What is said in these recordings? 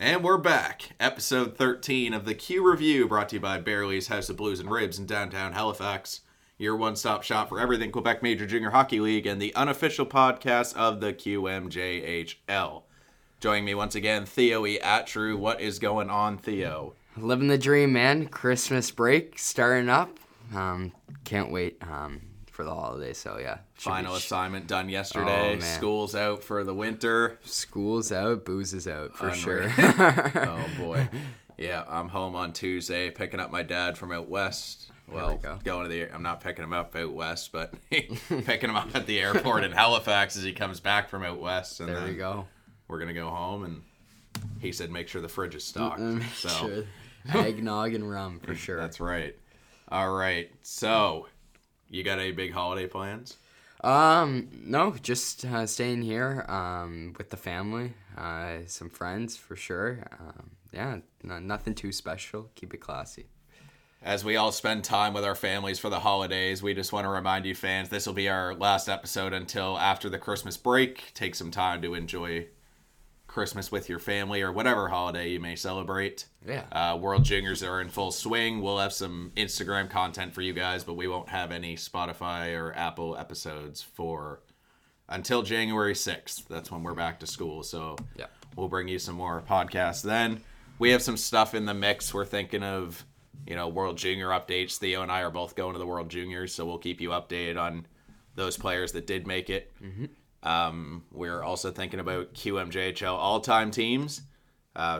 And we're back. Episode 13 of the Q Review, brought to you by Barley's House of Blues and Ribs in downtown Halifax. Your one-stop shop for everything Quebec Major Junior Hockey League and the unofficial podcast of the QMJHL. Joining me once again, Theo Iatrou. What is going on, Theo? Living the dream, man. Christmas break, starting up. Can't wait for the holidays, so yeah. Final assignment done yesterday. Oh, school's out for the winter. School's out, booze is out for sure. Oh boy. Yeah, I'm home on Tuesday picking up my dad from out west. Well, I'm not picking him up out west, but picking him up at the airport in Halifax as he comes back from out west. And there you go. We're gonna go home, and he said make sure the fridge is stocked. Sure. Eggnog and rum for sure. That's right. All right, so. You got any big holiday plans? No, just staying here with the family, some friends for sure. Nothing too special. Keep it classy. As we all spend time with our families for the holidays, we just want to remind you fans, this will be our last episode until after the Christmas break. Take some time to enjoy Christmas with your family or whatever holiday you may celebrate. Yeah. World Juniors are in full swing. We'll have some Instagram content for you guys, but we won't have any Spotify or Apple episodes for until January 6th. That's when we're back to school. So yeah, we'll bring you some more podcasts then. We have some stuff in the mix. We're thinking of, World Junior updates. Theo and I are both going to the World Juniors, so we'll keep you updated on those players that did make it. Mm-hmm. We're also thinking about QMJHL all-time teams,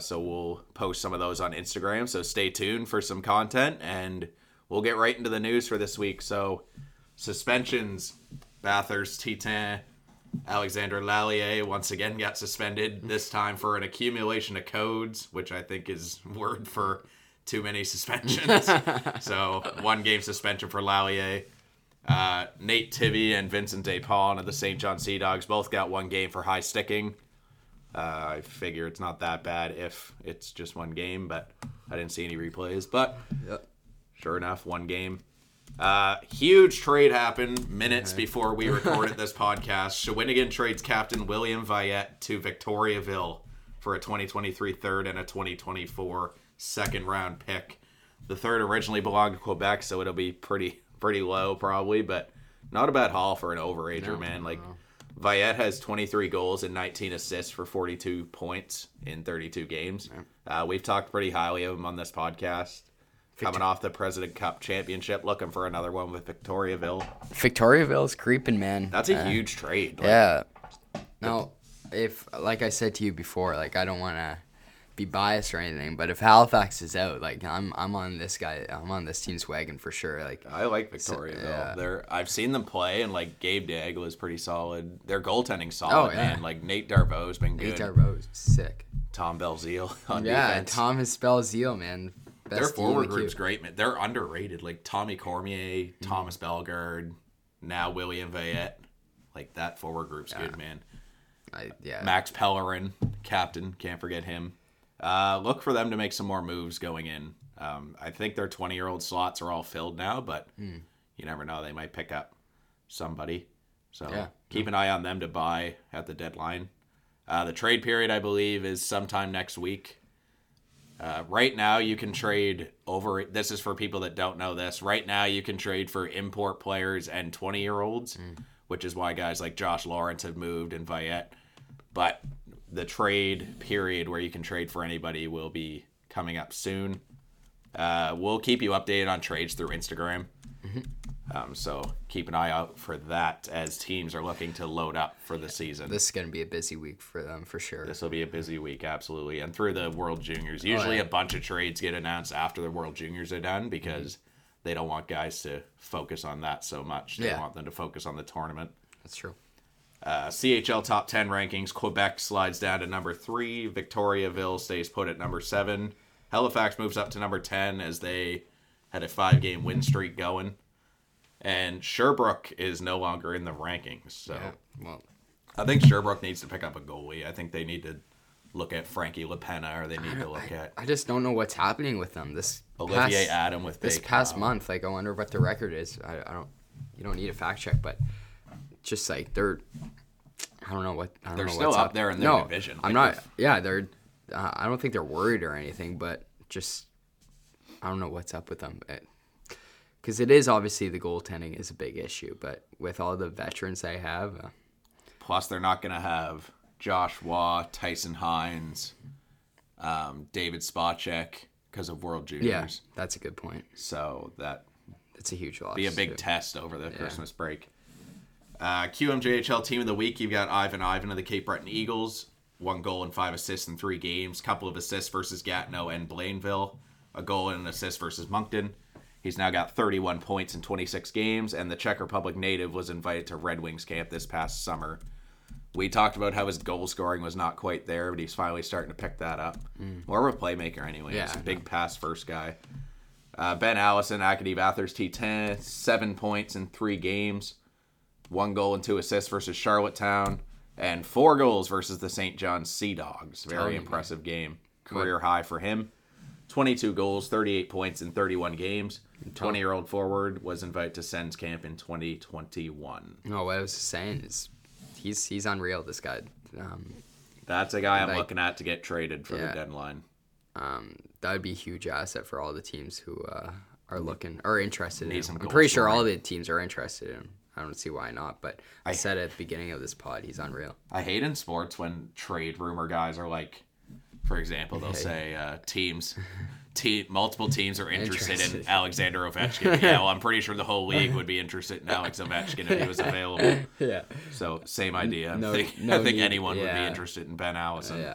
so we'll post some of those on Instagram, so stay tuned for some content, and we'll get right into the news for this week. So, suspensions, Bathurst Titan, Alexander Lallier once again got suspended, this time for an accumulation of codes, which I think is word for too many suspensions. So, 1-game suspension for Lallier. Nate Tivy and Vincent Despond of the St. John Sea Dogs both got 1 game for high sticking. I figure it's not that bad if it's just 1 game, but I didn't see any replays. But sure enough, 1 game. Huge trade happened minutes before we recorded this podcast. Shawinigan trades captain William Veht to Victoriaville for a 2023 third and a 2024 second round pick. The third originally belonged to Quebec, so it'll be pretty low probably, but not a bad haul for an overager, man. Like, Veht has 23 goals and 19 assists for 42 points in 32 games. Yeah. We've talked pretty highly of him on this podcast. Coming off the President Cup Championship, looking for another one with Victoriaville. Victoriaville's creeping, man. That's a huge trade. Now, if, like I said to you before, like, I don't want to be biased or anything, but if Halifax is out, like, I'm on this team's wagon for sure. Like, I like Victoriaville. I've seen them play, and like Gabe Daigle is pretty solid. Their goaltending's solid, man. Like, Nate Darvaux's been good. Nate Darvaux's sick. Tom Belzile on defense. Yeah, Thomas Belzile, man. Best their forward group's great, man. They're underrated. Like Tommy Cormier, Thomas Bellegarde, now William Veht. Like, that forward group's good, man. Max Pellerin, captain, can't forget him. Look for them to make some more moves going in. I think their 20-year-old slots are all filled now, but you never know. They might pick up somebody. So keep an eye on them to buy at the deadline. The trade period, I believe, is sometime next week. Right now, you can trade over... This is for people that don't know this. Right now, you can trade for import players and 20-year-olds, which is why guys like Josh Lawrence have moved and Veht. But... the trade period where you can trade for anybody will be coming up soon. We'll keep you updated on trades through Instagram. So keep an eye out for that as teams are looking to load up for the season. This is going to be a busy week for them for sure. This will be a busy week, absolutely. And through the World Juniors. Usually a bunch of trades get announced after the World Juniors are done because they don't want guys to focus on that so much. They want them to focus on the tournament. That's true. CHL top 10 rankings. Quebec slides down to number 3. Victoriaville stays put at number 7. Halifax moves up to number 10 as they had a 5-game win streak going. And Sherbrooke is no longer in the rankings. So I think Sherbrooke needs to pick up a goalie. I think they need to look at Frankie LaPena, or they need to look at... I just don't know what's happening with them. This past month, like, I wonder what the record is. You don't need a fact check, but... just like they're, I don't know what's up there in their division. I'm not. Yeah, they're I don't think they're worried or anything, but just I don't know what's up with them. Because it is obviously the goaltending is a big issue, but with all the veterans they have. Plus, they're not going to have Josh Waugh, Tyson Hines, David Spacek because of World Juniors. Yeah, that's a good point. So that's a huge loss. Be a big test over the Christmas break. QMJHL Team of the Week, you've got Ivan Ivan of the Cape Breton Eagles. 1 goal and 5 assists in 3 games. Couple of assists versus Gatineau and Blainville. A goal and an assist versus Moncton. He's now got 31 points in 26 games, and the Czech Republic native was invited to Red Wings camp this past summer. We talked about how his goal scoring was not quite there, but he's finally starting to pick that up. More of a playmaker anyway. Yeah, he's a big pass first guy. Ben Allison, Acadie Bathurst Titan, 7 points in 3 games. 1 goal and 2 assists versus Charlottetown. And 4 goals versus the St. John Sea Dogs. Very impressive game. Career high for him. 22 goals, 38 points in 31 games. 20-year-old forward was invited to Sens camp in 2021. No, what I was saying is he's unreal, this guy. That's a guy I'm looking at to get traded for the deadline. That would be a huge asset for all the teams who are interested in him. I'm pretty sure all the teams are interested in him. I don't see why not, but I said at the beginning of this pod, he's unreal. I hate in sports when trade rumor guys are like, for example, they'll say multiple teams are interested in Alexander Ovechkin. Yeah, well, I'm pretty sure the whole league would be interested in Alex Ovechkin if he was available. Yeah. So same idea. I think anyone would be interested in Ben Allison.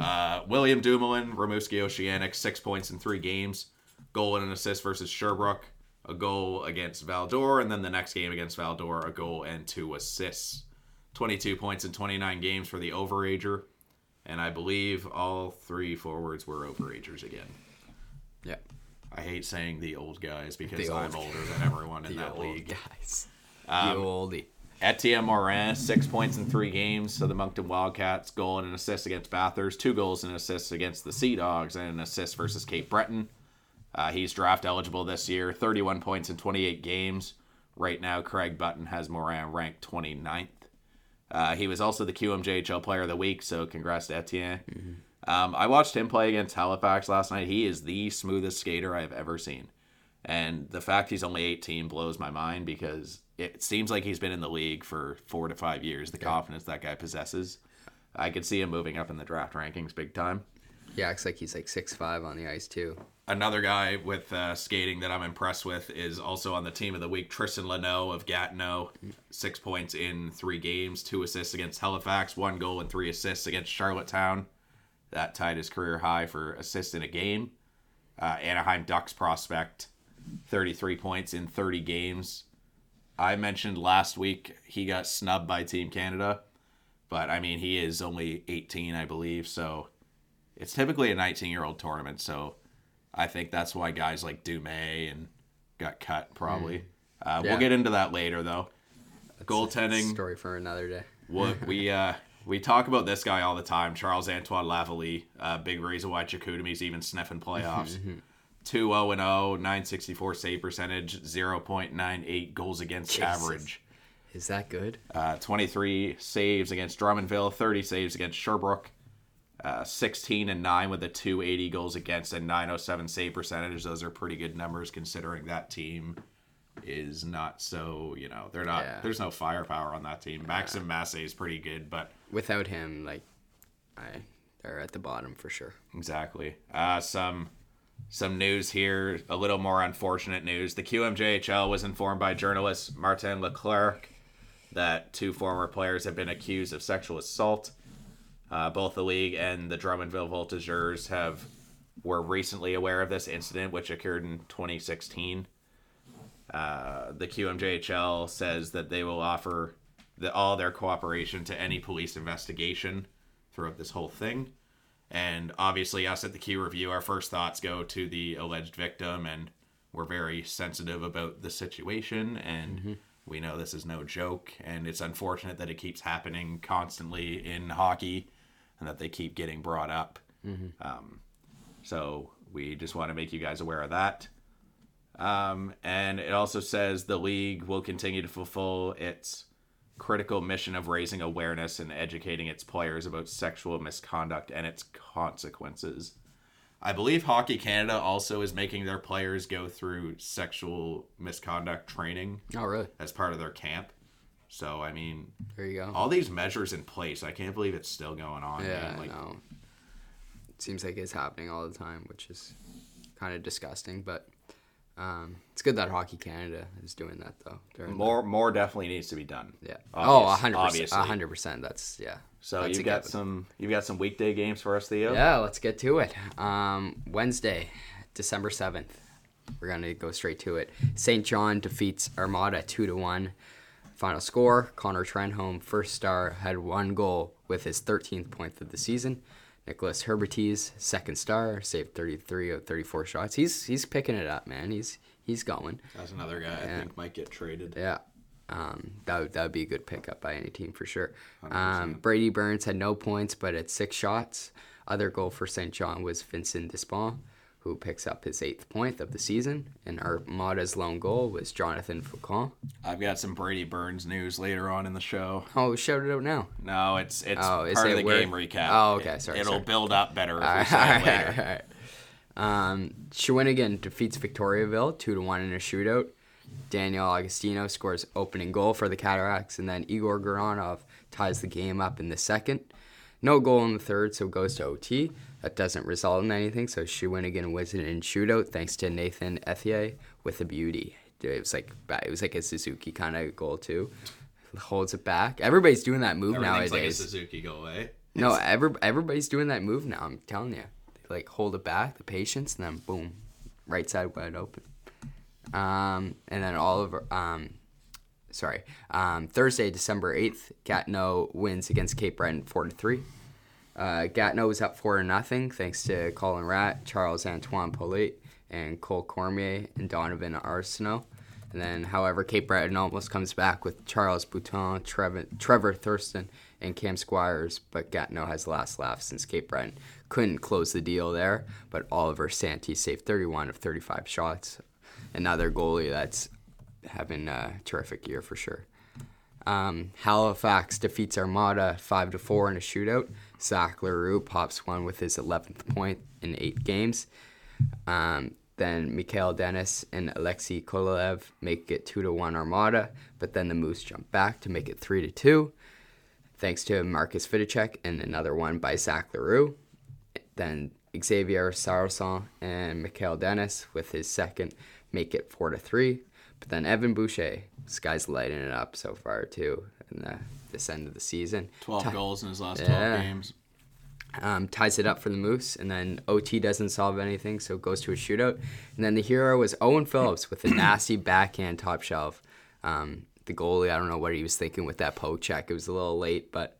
Yeah. William Dumoulin, Ramuski Oceanic, 6 points in 3 games. Goal and an assist versus Sherbrooke. A goal against Valdor, and then the next game against Valdor, a goal and 2 assists. 22 points in 29 games for the overager, and I believe all 3 forwards were overagers again. Yeah. I hate saying the old guys because I'm older than everyone in that league. The old guys. The oldie. Etienne Morin, 6 points in 3 games, so the Moncton Wildcats, goal and an assist against Bathurst, 2 goals and assists against the Sea Dogs, and an assist versus Cape Breton. He's draft eligible this year, 31 points in 28 games. Right now, Craig Button has Morin ranked 29th. He was also the QMJHL Player of the Week, so congrats to Etienne. Mm-hmm. I watched him play against Halifax last night. He is the smoothest skater I've ever seen. And the fact he's only 18 blows my mind because it seems like he's been in the league for 4 to 5 years, the confidence that guy possesses. I could see him moving up in the draft rankings big time. Yeah, it's like he's like 6'5" on the ice, too. Another guy with skating that I'm impressed with is also on the Team of the Week, Tristan Leno of Gatineau. 6 points in 3 games, 2 assists against Halifax, 1 goal and 3 assists against Charlottetown. That tied his career high for assists in a game. Anaheim Ducks prospect, 33 points in 30 games. I mentioned last week he got snubbed by Team Canada, but I mean, he is only 18, I believe, so it's typically a 19-year-old tournament, so I think that's why guys like Dumais and got cut, probably. We'll get into that later, though. That's goaltending. A story for another day. we talk about this guy all the time, Charles Antoine Lavallee. Big reason why Chicoutimi's even sniffing playoffs. 2-0-0, 964 save percentage, 0.98 goals against average. Is that good? 23 saves against Drummondville, 30 saves against Sherbrooke. 16 and 9 with a 280 goals against and 907 save percentage. Those are pretty good numbers considering that team is not so, they're not. Yeah. There's no firepower on that team. Maxime Massé is pretty good, but without him, they're at the bottom for sure. Exactly. Some news here, a little more unfortunate news. The QMJHL was informed by journalist Martin Leclerc that 2 former players have been accused of sexual assault. Both the league and the Drummondville Voltigeurs were recently aware of this incident, which occurred in 2016. The QMJHL says that they will offer all their cooperation to any police investigation throughout this whole thing. And obviously, us at the Q Review, our first thoughts go to the alleged victim, and we're very sensitive about the situation, and we know this is no joke, and it's unfortunate that it keeps happening constantly in hockey, and that they keep getting brought up. So we just want to make you guys aware of that. And it also says the league will continue to fulfill its critical mission of raising awareness and educating its players about sexual misconduct and its consequences. I believe Hockey Canada also is making their players go through sexual misconduct training. Oh, really? As part of their camp. So, I mean, there you go. All these measures in place. I can't believe it's still going on. Yeah, I know. It seems like it's happening all the time, which is kind of disgusting. But it's good that Hockey Canada is doing that, though. More definitely needs to be done. Yeah. Obviously. 100%. That's, yeah. So you've got some weekday games for us, Theo? Yeah, let's get to it. Wednesday, December 7th. We're going to go straight to it. St. John defeats Armada 2-1. Final score, Connor Trenholm, first star, had one goal with his 13th point of the season. Nicholas Herbertes, second star, saved 33 of 34 shots. He's picking it up, man. He's going. That's another guy I think might get traded. Yeah. That would be a good pickup by any team for sure. Brady Burns had no points, but at 6 shots. Other goal for St. John was Vincent Despont, who picks up his 8th point of the season. And Armada's lone goal was Jonathan Foucault. I've got some Brady Burns news later on in the show. Oh, shout it out now. No, it's part of the game recap. Oh, okay, sorry. It'll build up better if we say it later. All right. Shawinigan defeats Victoriaville 2-1 in a shootout. Daniel Agostino scores opening goal for the Cataracts, and then Igor Goranov ties the game up in the second. No goal in the third, so goes to OT. That doesn't result in anything, so Shawinigan wins it in shootout thanks to Nathan Ethier with a beauty. It was like a Suzuki kind of goal too. Holds it back. Everybody's doing that move nowadays. Like a Suzuki goal, eh? No, everybody's doing that move now. I'm telling you, they like hold it back, the patience, and then boom, right side wide open. And then Thursday, December 8th, Gatineau wins against Cape Breton 4-3. Gatineau was up 4-0 thanks to Colin Ratt, Charles Antoine Lavallee, and Cole Cormier and Donovan Arsenault. And then, however, Cape Breton almost comes back with Charles Bouton, Trevor Thurston, and Cam Squires, but Gatineau has last laugh since Cape Breton couldn't close the deal there. But Oliver Santee saved 31 of 35 shots. Another goalie that's having a terrific year for sure. Halifax defeats Armada 5-4 in a shootout. Zach LaRue pops one with his 11th point in 8 games. Then Mikhail Dennis and Alexei Kololev make it 2-1 Armada, but then the Moose jump back to make it 3-2, thanks to Marcus Vidicek and another one by Zach LaRue. Then Xavier Sarson and Mikhail Dennis with his second make it 4-3. But then Evan Boucher, this guy's lighting it up so far too in this end of the season. 12 goals in his last 12 games. Ties it up for the Moose, and then OT doesn't solve anything, so it goes to a shootout. And then the hero was Owen Phillips with a nasty backhand top shelf. The goalie, I don't know what he was thinking with that poke check. It was a little late, but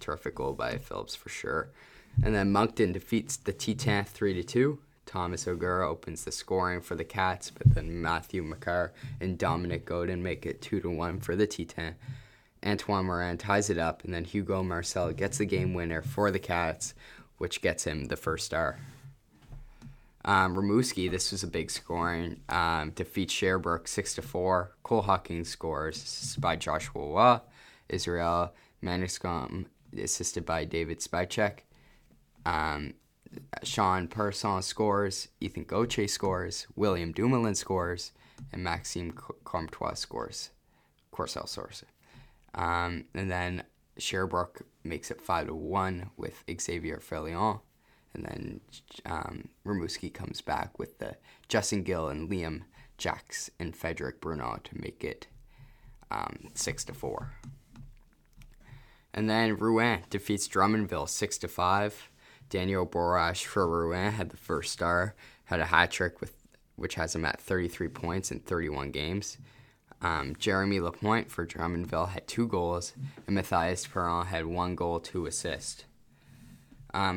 terrific goal by Phillips for sure. And then Moncton defeats the Titan 3-2. Thomas O'Gara opens the scoring for the Cats, but then Matthew McCarr and Dominic Godin make it 2-1 for the Titan. Antoine Morin ties it up, and then Hugo Marcel gets the game winner for the Cats, which gets him the first star. Ramuski, this was a big scoring, defeats Sherbrooke 6-4. Cole Hawkins scores, assisted by Joshua Waugh. Israel Maniscom, assisted by David Spychek. Sean Person scores, Ethan Gauthier scores, William Dumoulin scores, and Maxime Comtois scores. And then Sherbrooke makes it 5-1 with Xavier Felion. And then Ramuski comes back with the Justin Gill and Liam Jacks and Frederick Bruneau to make it 6-4. And then Rouen defeats Drummondville 6-5. Daniel Borash for Rouen had the first star, had a hat trick, which has him at 33 points in 31 games. Jeremy Lapointe for Drummondville had 2 goals, and Matthias Perron had 1 goal, 2 assists.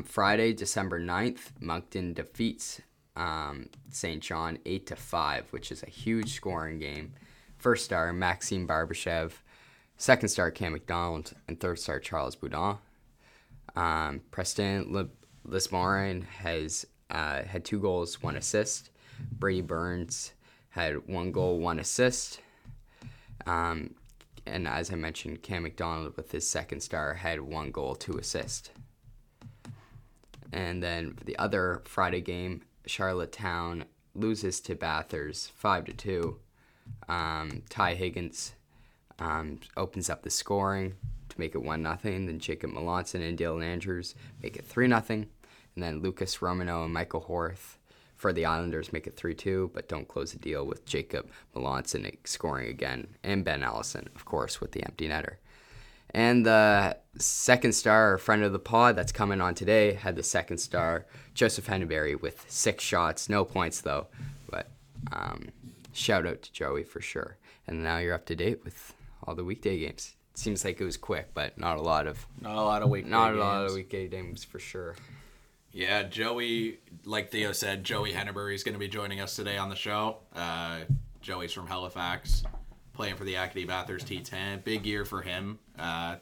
Friday, December 9th, Moncton defeats St. John 8-5, which is a huge scoring game. First star, Maxime Barbashev, second star, Cam McDonald, and third star, Charles Boudin. Preston Lismarin has had 2 goals, 1 assist. Brady Burns had 1 goal, 1 assist. and as I mentioned, Cam McDonald with his second star had 1 goal, 2 assists. And then for the other Friday game, Charlottetown loses to Bathurst 5-2. Ty Higgins opens up the scoring to make it 1-0. Then Jacob Melanson and Dylan Andrews make it 3-0. And then Lucas Romano and Michael Horth for the Islanders make it 3-2, but don't close the deal with Jacob Melanson scoring again. And Ben Allison, of course, with the empty netter. And the second star, friend of the pod that's coming on today, had the second star, Joseph Henneberry, with 6 shots. No points, though. But shout out to Joey for sure. And now you're up to date with all the weekday games. It seems like it was quick, but not a lot of weekday games for sure. Yeah, Joey, like Theo said, Joey Henneberry is going to be joining us today on the show. Joey's from Halifax, playing for the Acadie Bathurst T10. Big year for him. 7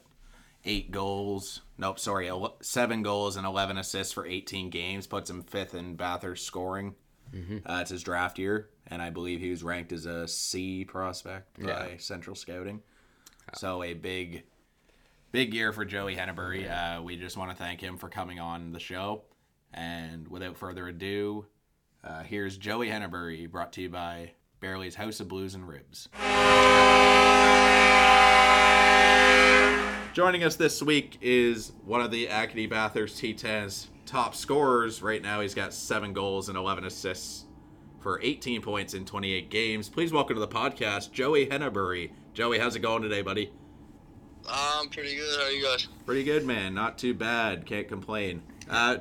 goals and 11 assists for 18 games. Puts him 5th in Bathurst scoring. Mm-hmm. It's his draft year, and I believe he was ranked as a C prospect by Central Scouting. Oh. So a big year for Joey Henneberry. Yeah. We just want to thank him for coming on the show. And without further ado, here's Joey Henneberry, brought to you by Barley's House of Blues and Ribs. Joining us this week is one of the Acadie Bathurst T10's top scorers. Right now, he's got 7 goals and 11 assists for 18 points in 28 games. Please welcome to the podcast, Joey Henneberry. Joey, how's it going today, buddy? I'm pretty good. How are you guys? Pretty good, man. Not too bad. Can't complain.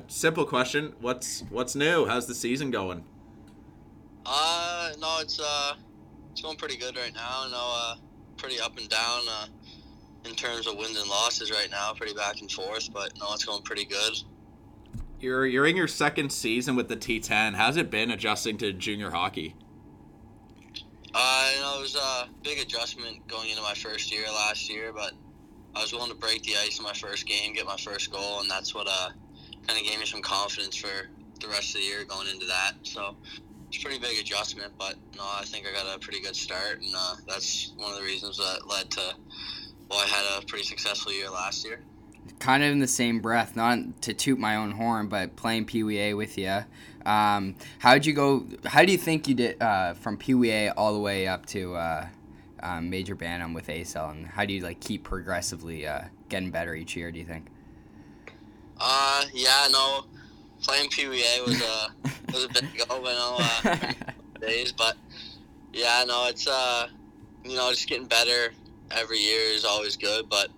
Simple question. What's new? How's the season going? No, it's going pretty good right now. No, pretty up and down in terms of wins and losses right now. Pretty back and forth, but no, it's going pretty good. You're in your second season with the T10. How's it been adjusting to junior hockey? It was a big adjustment going into my first year last year, but I was willing to break the ice in my first game, get my first goal, and that's what kind of gave me some confidence for the rest of the year going into that. So it's a pretty big adjustment, but no, I think I got a pretty good start, and that's one of the reasons that led to I had a pretty successful year last year. Kind of in the same breath, not to toot my own horn, but playing PWA with you. How do you think you did from PWA all the way up to Major Bantam with ASL, and how do you keep progressively getting better each year, do you think? Playing PWA was a big goal, days, but yeah, no, it's just getting better every year is always good, but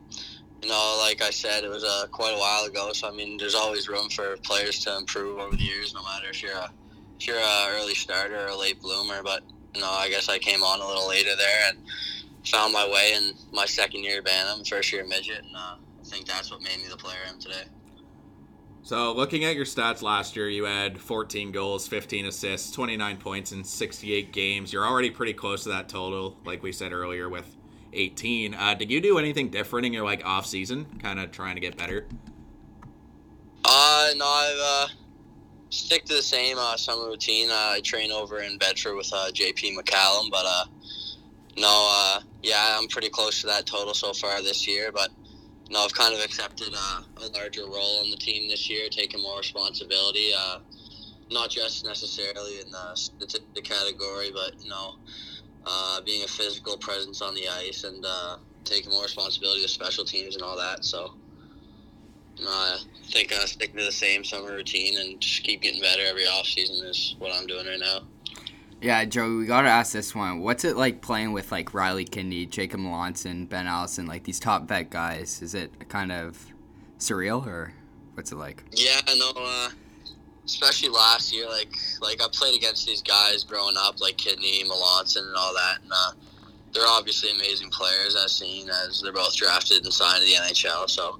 like I said, it was quite a while ago, so there's always room for players to improve over the years, no matter if you're a early starter or a late bloomer. But I guess I came on a little later there and found my way in my second year Bantam, first year midget, and I think that's what made me the player I am today. So looking at your stats last year, you had 14 goals, 15 assists, 29 points in 68 games. You're already pretty close to that total, like we said earlier, with 18. Did you do anything different in your off season, kind of trying to get better? No, I stick to the same summer routine. I train over in Bedford with JP McCallum, but I'm pretty close to that total so far this year. But no, I've kind of accepted a larger role on the team this year, taking more responsibility. Not just necessarily in the statistic category, but being a physical presence on the ice and taking more responsibility to special teams and all that. So I think sticking to the same summer routine and just keep getting better every offseason is what I'm doing right now. Yeah, Joey, we got to ask this one. What's it like playing with Riley Kidney, Jacob Melanson, Ben Allison, these top vet guys? Is it kind of surreal, or what's it like? Yeah, no, especially last year, I played against these guys growing up, Kidney, Melanson, and all that, and they're obviously amazing players, as seen as they're both drafted and signed to the NHL, so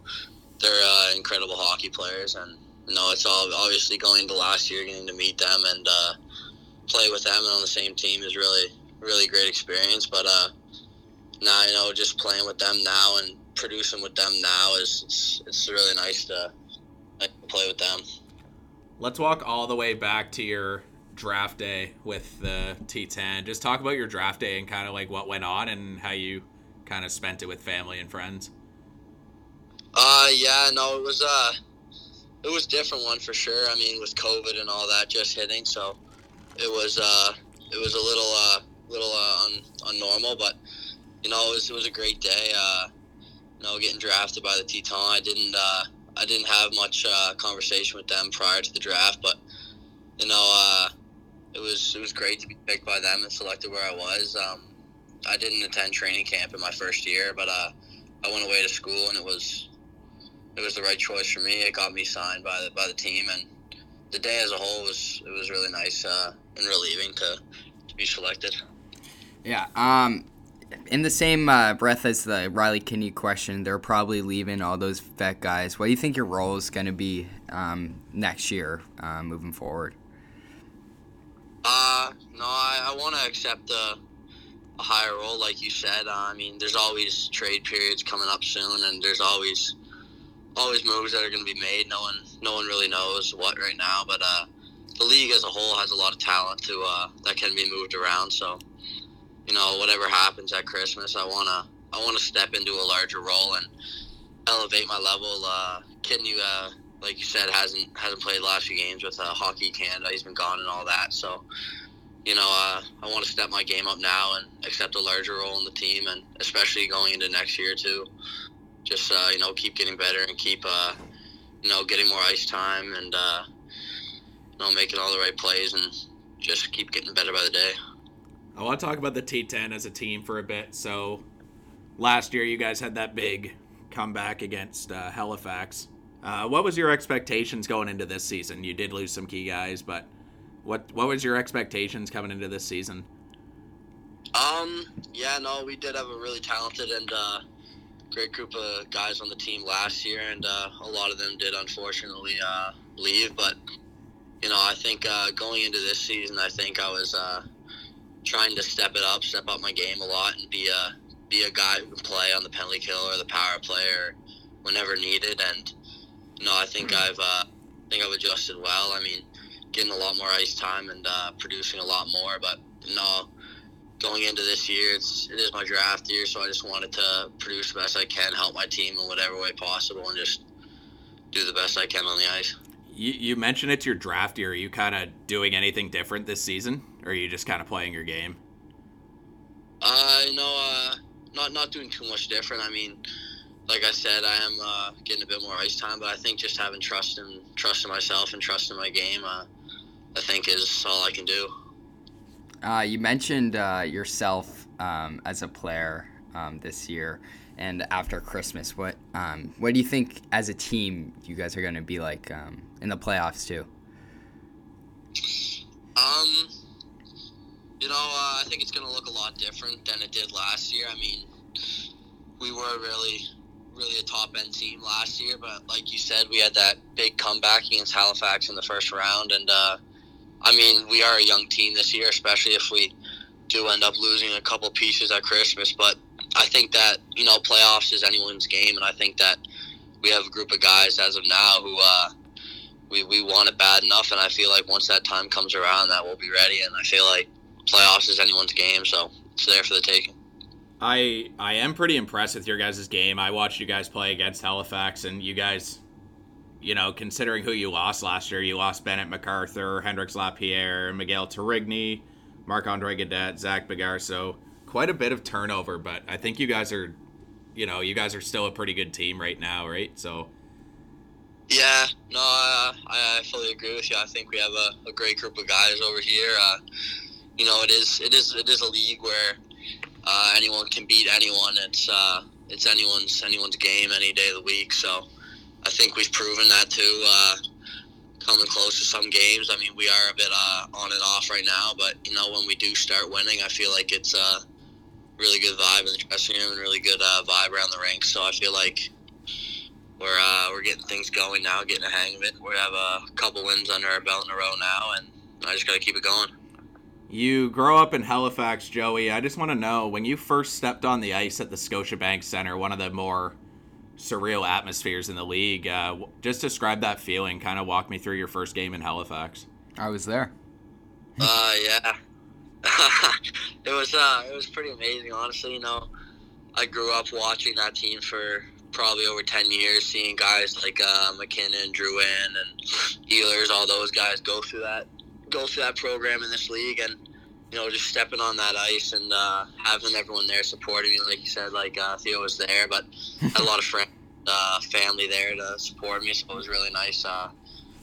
they're incredible hockey players, and it's all obviously going to last year, getting to meet them and play with them and on the same team is really, really great experience, but now, just playing with them now and producing with them now, it's really nice to play with them. Let's walk all the way back to your draft day with the T10. Just talk about your draft day and kind of what went on and how you kind of spent it with family and friends? It was a different one for sure. I mean, with COVID and all that just hitting, so it was a little unnormal, but you know, it was a great day. Getting drafted by the Teton, I didn't have much conversation with them prior to the draft, but you know, it was great to be picked by them and selected where I was. I didn't attend training camp in my first year, but I went away to school, and it was the right choice for me. It got me signed by the team, and the day as a whole was really nice and relieving to be selected. Yeah. In the same breath as the Riley Kinney question, they're probably leaving all those vet guys. What do you think your role is going to be next year moving forward? I want to accept a higher role, like you said. I mean, there's always trade periods coming up soon, and there's always moves that are going to be made. No one really knows what right now, but the league as a whole has a lot of talent that can be moved around. So, you know, whatever happens at Christmas, I wanna step into a larger role and elevate my level. Kidney, like you said, hasn't played the last few games with Hockey Canada. He's been gone and all that. So, you know, I want to step my game up now and accept a larger role in the team, and especially going into next year too. Just keep getting better and keep getting more ice time and making all the right plays and just keep getting better by the day. I want to talk about the T10 as a team for a bit. So last year you guys had that big comeback against Halifax. What was your expectations going into this season? You did lose some key guys, but what was your expectations coming into this season? We did have a really talented and great group of guys on the team last year, and a lot of them did unfortunately leave. But you know, I think going into this season, I think I was trying to step up my game a lot, and be a guy who can play on the penalty kill or the power play or whenever needed. And you know, I think I've adjusted well. I mean, getting a lot more ice time and producing a lot more. But you know, going into this year, it is my draft year, so I just wanted to produce the best I can, help my team in whatever way possible, and just do the best I can on the ice. You mentioned it's your draft year. Are you kind of doing anything different this season, or are you just kind of playing your game? Not doing too much different. I mean, like I said, I am getting a bit more ice time, but I think just having trust in myself and trust in my game, I think is all I can do. You mentioned yourself as a player this year and after Christmas. What do you think as a team you guys are going to be like in the playoffs too? I think it's going to look a lot different than it did last year. I mean, we were really a top-end team last year, but like you said, we had that big comeback against Halifax in the first round, and we are a young team this year, especially if we do end up losing a couple pieces at Christmas. But I think that, you know, playoffs is anyone's game, and I think that we have a group of guys as of now who we want it bad enough, and I feel like once that time comes around that we'll be ready, and I feel like playoffs is anyone's game, so it's there for the taking. I am pretty impressed with your guys' game. I watched you guys play against Halifax, and you guys, you know, considering who you lost last year, you lost Bennett MacArthur, Hendrix Lapierre, Miguel Tarigny, Marc-Andre Gaudette, Zach Begar, so quite a bit of turnover, but I think you guys are still a pretty good team right now, right? So. Yeah, no, I fully agree with you. I think we have a great group of guys over here. It is a league where anyone can beat anyone. It's anyone's game any day of the week, so I think we've proven that too, coming close to some games. I mean, we are a bit on and off right now, but, you know, when we do start winning, I feel like it's a really good vibe in the dressing room and really good vibe around the rink. So I feel like we're getting things going now, getting the hang of it. We have a couple wins under our belt in a row now, and I just got to keep it going. You grow up in Halifax, Joey. I just want to know, when you first stepped on the ice at the Scotiabank Centre, one of the more surreal atmospheres in the league. Just describe that feeling. Kind of walk me through your first game in Halifax. I was there. It was pretty amazing, honestly. You know, I grew up watching that team for probably over 10 years, seeing guys like McKinnon, Drouin, and Ehlers, all those guys go through that program in this league, and, you know, just stepping on that ice and having everyone there supporting me, like you said, like Theo was there, but had a lot of friends, family there to support me, so it was really nice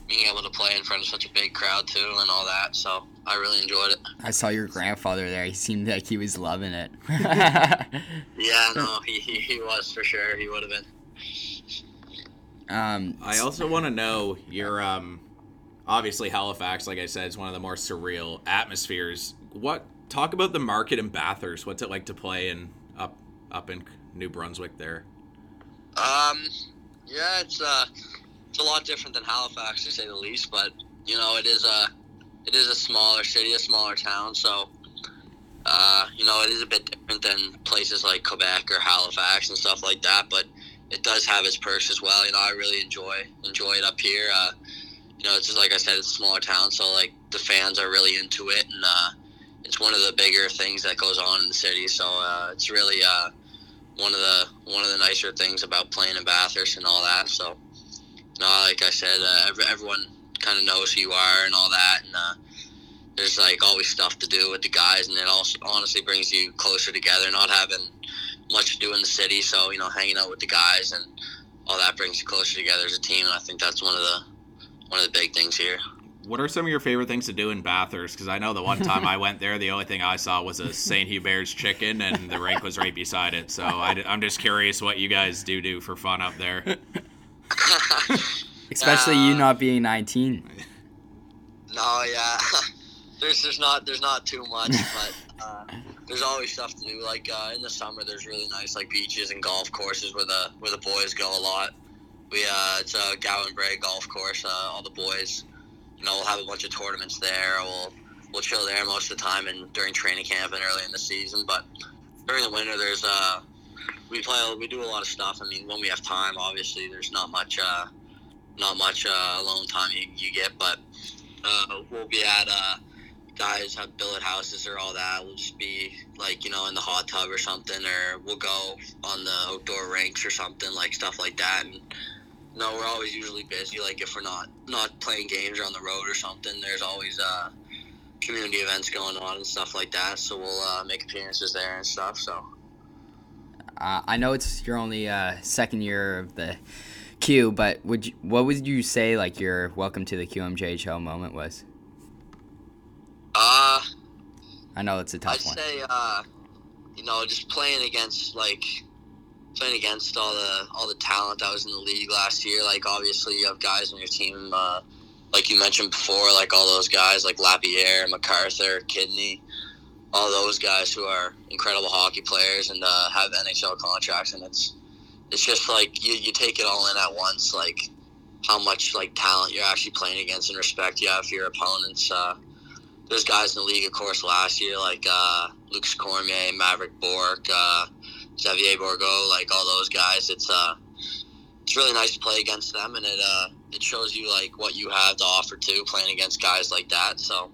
being able to play in front of such a big crowd too and all that, so I really enjoyed it. I saw your grandfather there. He seemed like he was loving it. Yeah, no, he was for sure. He would have been. I also want to know your, obviously Halifax, like I said, is one of the more surreal atmospheres. Talk about the market in Bathurst. What's it like to play in up in New Brunswick there? Yeah, it's a lot different than Halifax, to say the least, but, you know, it is a smaller city, a smaller town, so, you know, it is a bit different than places like Quebec or Halifax and stuff like that, but it does have its perks as well. You know, I really enjoy it up here. You know, it's just like I said, it's a smaller town, so, like, the fans are really into it, and it's one of the bigger things that goes on in the city, so it's really one of the nicer things about playing in Bathurst and all that, so, you know, like I said, everyone kind of knows who you are and all that, and there's like always stuff to do with the guys, and it also honestly brings you closer together, not having much to do in the city, so, you know, hanging out with the guys and all that brings you closer together as a team, and I think that's one of the big things here. What are some of your favorite things to do in Bathurst? Because I know the one time I went there, the only thing I saw was a St. Hubert's chicken, and the rink was right beside it, so I'm just curious what you guys do for fun up there. Especially you not being 19. No, yeah. There's not too much, but there's always stuff to do. Like in the summer, there's really nice like beaches and golf courses where the boys go a lot. We it's a Gowan Bray golf course. All the boys, you know, we'll have a bunch of tournaments there. We'll chill there most of the time and during training camp and early in the season. But during the winter, there's we do a lot of stuff. I mean, when we have time, obviously, there's not much alone time you get, but we'll be at guys have billet houses or all that. We'll just be like, you know, in the hot tub or something, or we'll go on the outdoor rinks or something, like stuff like that. And no, we're always usually busy. Like if we're not playing games or on the road or something, there's always community events going on and stuff like that, so we'll make appearances there and stuff. So I know it's your only second year of the Q, but what would you say like your welcome to the QMJHL moment was? I know it's a tough one. I'd say you know, just playing against all the talent that was in the league last year. Like obviously you have guys on your team like you mentioned before, like all those guys like Lapierre, MacArthur, Kidney, all those guys who are incredible hockey players and have NHL contracts, and it's just like you take it all in at once, like how much like talent you're actually playing against and respect you have for your opponents. There's guys in the league, of course, last year like Lucas Cormier, Maverick Bork, Xavier Bourgault, like all those guys. It's really nice to play against them, and it shows you like what you have to offer too, playing against guys like that. So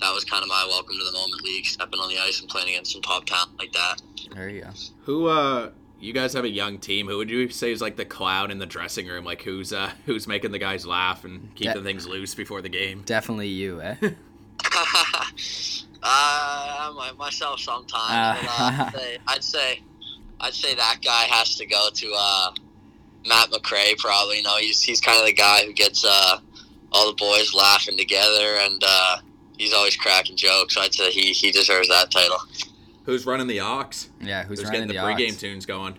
that was kind of my welcome to the moment league, stepping on the ice and playing against some top talent like that. There you go. You guys have a young team. Who would you say is like the clown in the dressing room? Like who's making the guys laugh and keeping things loose before the game? Definitely you, eh? Myself sometimes. I'd say that guy has to go to Matt McRae probably. You know, he's kind of the guy who gets all the boys laughing together, and he's always cracking jokes. So I'd say he deserves that title. Who's running the aux? Yeah, who's running the aux? Who's getting the pregame tunes going?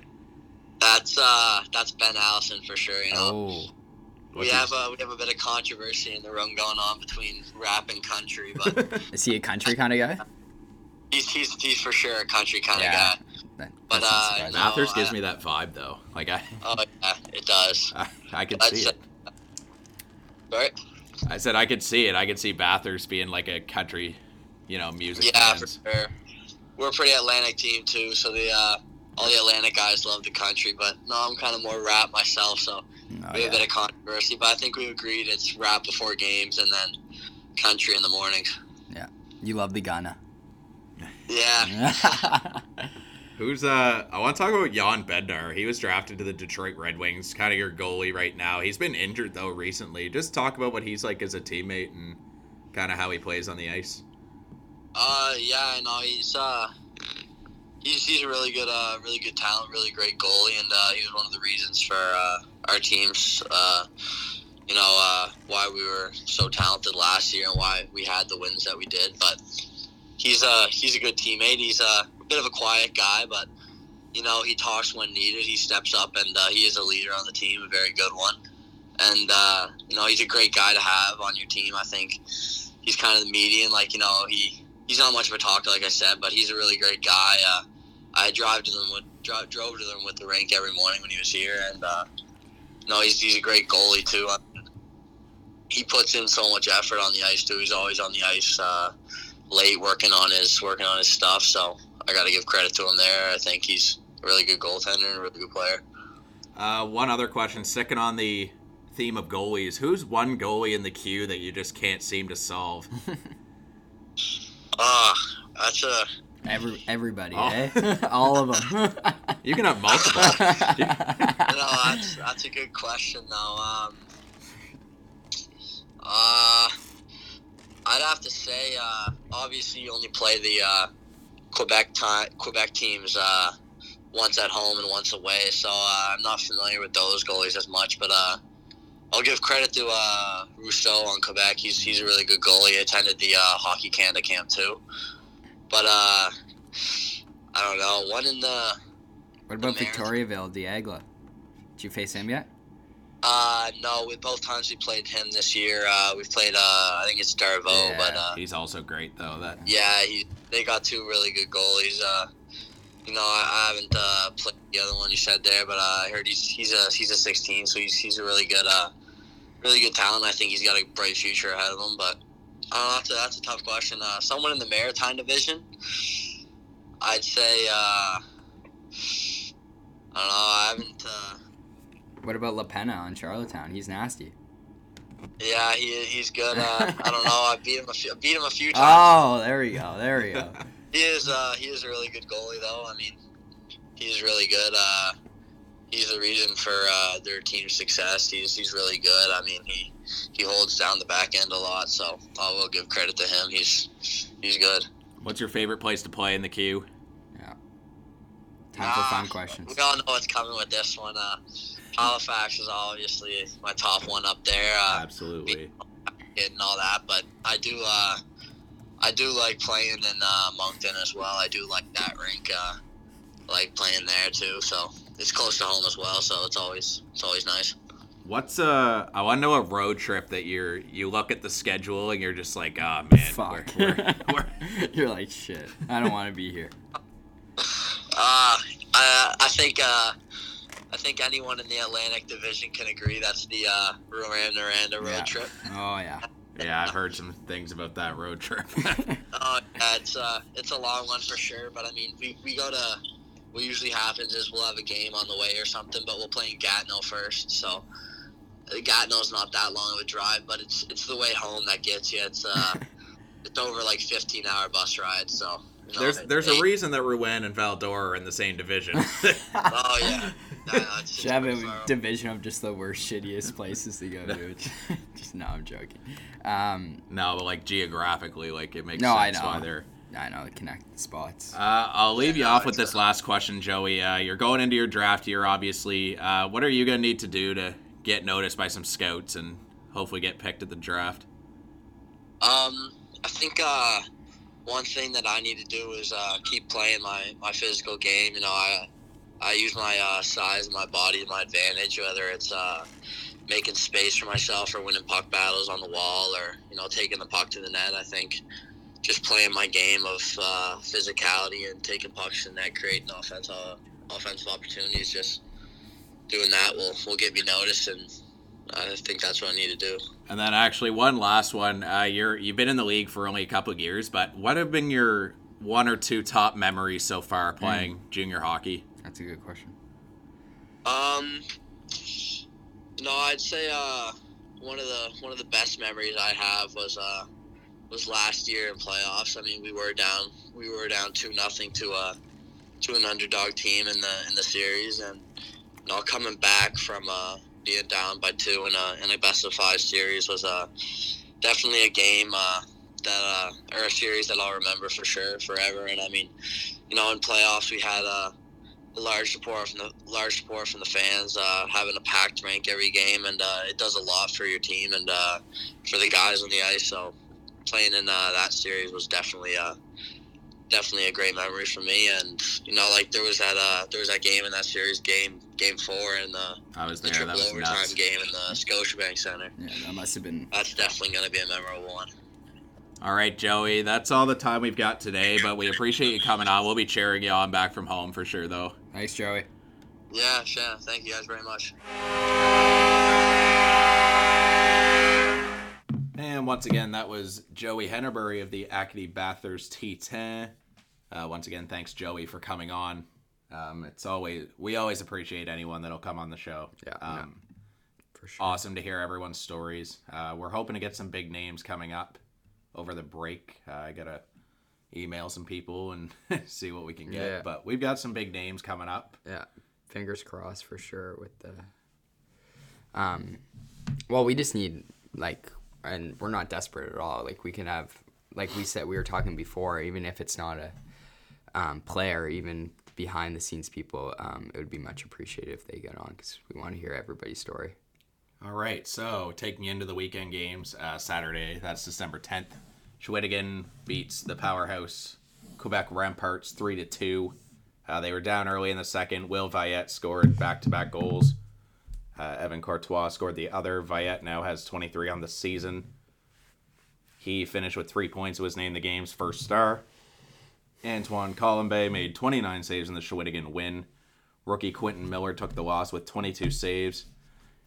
That's Ben Allison for sure, you know. Oh. We have a bit of controversy in the room going on between rap and country, but is he a country kind of guy? He's for sure a country kind of guy. But Bathurst gives me that vibe though. Like Oh yeah, it does. I could see it. Sorry? I said I could see it. I could see Bathurst being like a country, you know, music. Yeah, bands. For sure. We're a pretty Atlantic team too, so all the Atlantic guys love the country. But no, I'm kind of more rap myself, so we have a bit of controversy. But I think we agreed it's rap before games and then country in the mornings. Yeah, you love the Ghana. Yeah. I want to talk about Jan Bednar. He was drafted to the Detroit Red Wings, kind of your goalie right now. He's been injured, though, recently. Just talk about what he's like as a teammate and kind of how he plays on the ice. He's a really good talent, really great goalie, and he was one of the reasons for our teams, why we were so talented last year and why we had the wins that we did. But he's a good teammate. He's a bit of a quiet guy, but he talks when needed. He steps up, and he is a leader on the team, a very good one. And he's a great guy to have on your team. I think he's kind of the median. He's not much of a talker, like I said, but he's a really great guy. I drove to them with the rink every morning when he was here, and he's a great goalie too. He puts in so much effort on the ice too. He's always on the ice late, working on his stuff. So I got to give credit to him there. I think he's a really good goaltender and a really good player. One other question, sticking on the theme of goalies, who's one goalie in the queue that you just can't seem to solve? That's a... Everybody, oh. Eh? All of them. You can have multiple. That's a good question, though. I'd have to say, obviously, you only play the Quebec teams once at home and once away, so I'm not familiar with those goalies as much, but I'll give credit to Rousseau on Quebec. He's a really good goalie. He attended the Hockey Canada camp, too. But, I don't know. One in the... What about Victoriaville, Diagla? Did you face him yet? No, both times we played him this year. We've played, I think it's Darvo, yeah, but... he's also great, though. That. Yeah, they got two really good goalies. I haven't played the other one you said there, but I heard he's a 16, so he's a really good talent. I think he's got a bright future ahead of him, but... that's a tough question. Someone in the Maritime Division, I'd say, I haven't... What about LaPena on Charlottetown? He's nasty. Yeah, he's good. I don't know. I beat him a few times. Oh, there we go. He is a really good goalie, though. I mean, he's really good. He's the reason for their team's success. He's really good. I mean, he holds down the back end a lot, so I will give credit to him. He's good. What's your favorite place to play in the queue? Yeah. Time for fun questions. We all know what's coming with this one. Halifax is obviously my top one up there. Absolutely. And all that, but I do like playing in Moncton as well. I do like that rink. Like playing there too, so it's close to home as well. So it's always nice. What's I want to know a road trip that you look at the schedule and you're just like, ah, oh, man, fuck. We're you're like, shit, I don't want to be here. I think anyone in the Atlantic Division can agree that's the Rouyn-Noranda road trip. Oh yeah. Yeah, I've heard some things about that road trip. Oh yeah, it's a long one for sure. But I mean, we go to. What usually happens is we'll have a game on the way or something, but we'll play in Gatineau first. So Gatineau's not that long of a drive, but it's the way home that gets you. It's it's over like 15-hour bus ride. So there's a reason that Rouen and Valdor are in the same division. Oh yeah, should have a division of just the worst, shittiest places to go to. No, I'm joking. No, but like geographically, like it makes sense why they're. I know, connect the spots. I'll leave you off with this last question, Joey. You're going into your draft year, obviously. What are you going to need to do to get noticed by some scouts and hopefully get picked at the draft? I think one thing that I need to do is keep playing my physical game. I use my size and my body to my advantage, whether it's making space for myself or winning puck battles on the wall or taking the puck to the net. I think just playing my game of physicality and taking pucks to the net, creating offensive opportunities, just doing that will get me noticed, and I think that's what I need to do. And then actually one last one. You've been in the league for only a couple of years, but what have been your one or two top memories so far playing junior hockey? That's a good question. I'd say one of the best memories I have was last year in playoffs. I mean, we were down 2-0 to to an underdog team in the series, and you know, coming back from being down by two in a best of five series was definitely a game or a series that I'll remember for sure forever. And I mean, you know, in playoffs we had a large support from the fans, having a packed rink every game, and it does a lot for your team and for the guys on the ice. So playing in that series was definitely a great memory for me. And you know, like there was that game in that series, game four, and the triple overtime game in the Scotiabank Center. Yeah, that must have been. That's definitely going to be a memorable one. All right, Joey, that's all the time we've got today, but we appreciate you coming on. We'll be cheering you on back from home for sure, though. Thanks, Joey. Yeah, thank you guys very much. And once again, that was Joey Henneberry of the Acadie Bathurst Titan. Once again, thanks, Joey, for coming on. We always appreciate anyone that'll come on the show. Yeah, for sure. Awesome to hear everyone's stories. We're hoping to get some big names coming up over the break. I gotta email some people and see what we can get. Yeah. But we've got some big names coming up. Yeah, fingers crossed for sure with the... Well, we just need, like, and we're not desperate at all. Like, we can have, like we said, we were talking before, even if it's not a player, even behind-the-scenes people, it would be much appreciated if they get on, because we want to hear everybody's story. All right, so taking you into the weekend games, Saturday, that's December 10th. Shawinigan beats the powerhouse Quebec Ramparts 3-2. They were down early in the second. Will Veht scored back-to-back goals. Evan Courtois scored the other. Veht now has 23 on the season. He finished with 3 points, was named the game's first star. Antoine Colombe made 29 saves in the Shawinigan win. Rookie Quentin Miller took the loss with 22 saves.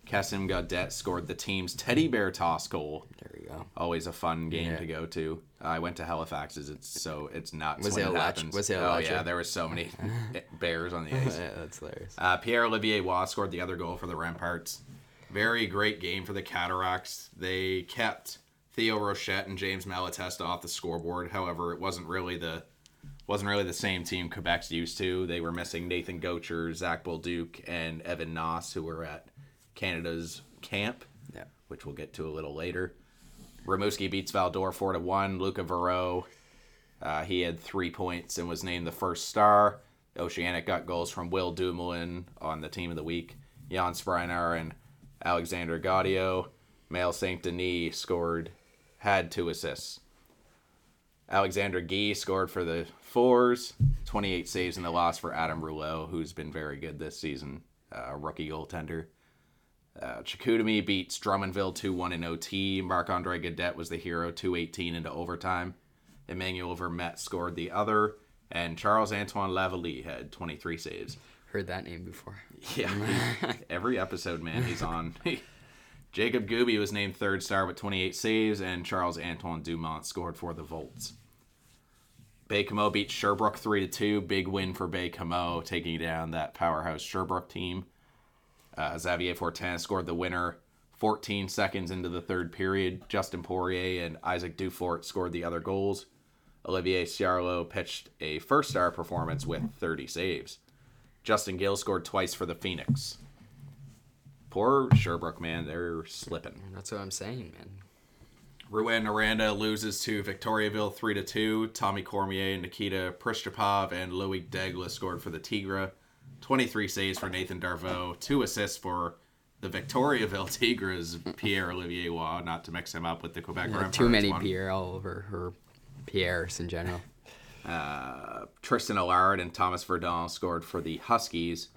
Kasim Gaudet scored the team's teddy bear toss goal. There you go. Always a fun game to go to. I went to Halifax's. It's nuts. There were so many bears on the ice. Yeah, that's hilarious. Pierre-Olivier Waugh scored the other goal for the Ramparts. Very great game for the Cataracts. They kept Theo Rochette and James Malatesta off the scoreboard. However, it wasn't really the same team Quebec's used to. They were missing Nathan Gaucher, Zach Bolduc, and Evan Noss, who were at Canada's camp, which we'll get to a little later. Ramuski beats Valdor 4-1. Luca Verreau, he had 3 points and was named the first star. Oceanic got goals from Will Dumoulin on the team of the week. Jan Spreiner and Alexander Gaudio. Male St. Denis had 2 assists. Alexander Guy scored for the Fours. 28 saves in the loss for Adam Rouleau, who's been very good this season. Rookie goaltender. Chicoutimi beats Drummondville 2-1 in OT. Marc-Andre Gaudette was the hero, 2-18 into overtime. Emmanuel Vermette scored the other, and Charles Antoine Lavallee had 23 saves. Heard that name before. Yeah. Every episode, man, he's on. Jacob Gooby was named third star with 28 saves, and Charles Antoine Dumont scored for the Volts. Baie-Comeau beats Sherbrooke 3-2. Big win for Baie-Comeau, taking down that powerhouse Sherbrooke team. Xavier Fortin scored the winner 14 seconds into the third period. Justin Poirier and Isaac Dufort scored the other goals. Olivier Ciarlo pitched a first-star performance with 30 saves. Justin Gill scored twice for the Phoenix. Poor Sherbrooke, man. They're slipping. That's what I'm saying, man. Ruan Aranda loses to Victoriaville 3-2. Tommy Cormier, Nikita Prishchapov, and Louis Degla scored for the Tigra. 23 saves for Nathan Darveau, 2 assists for the Victoriaville Tigres, Pierre-Olivier Waugh, not to mix him up with the Quebec Ramparts. Too many Pierre all over her Pierres in general. Tristan Allard and Thomas Verdun scored for the Huskies.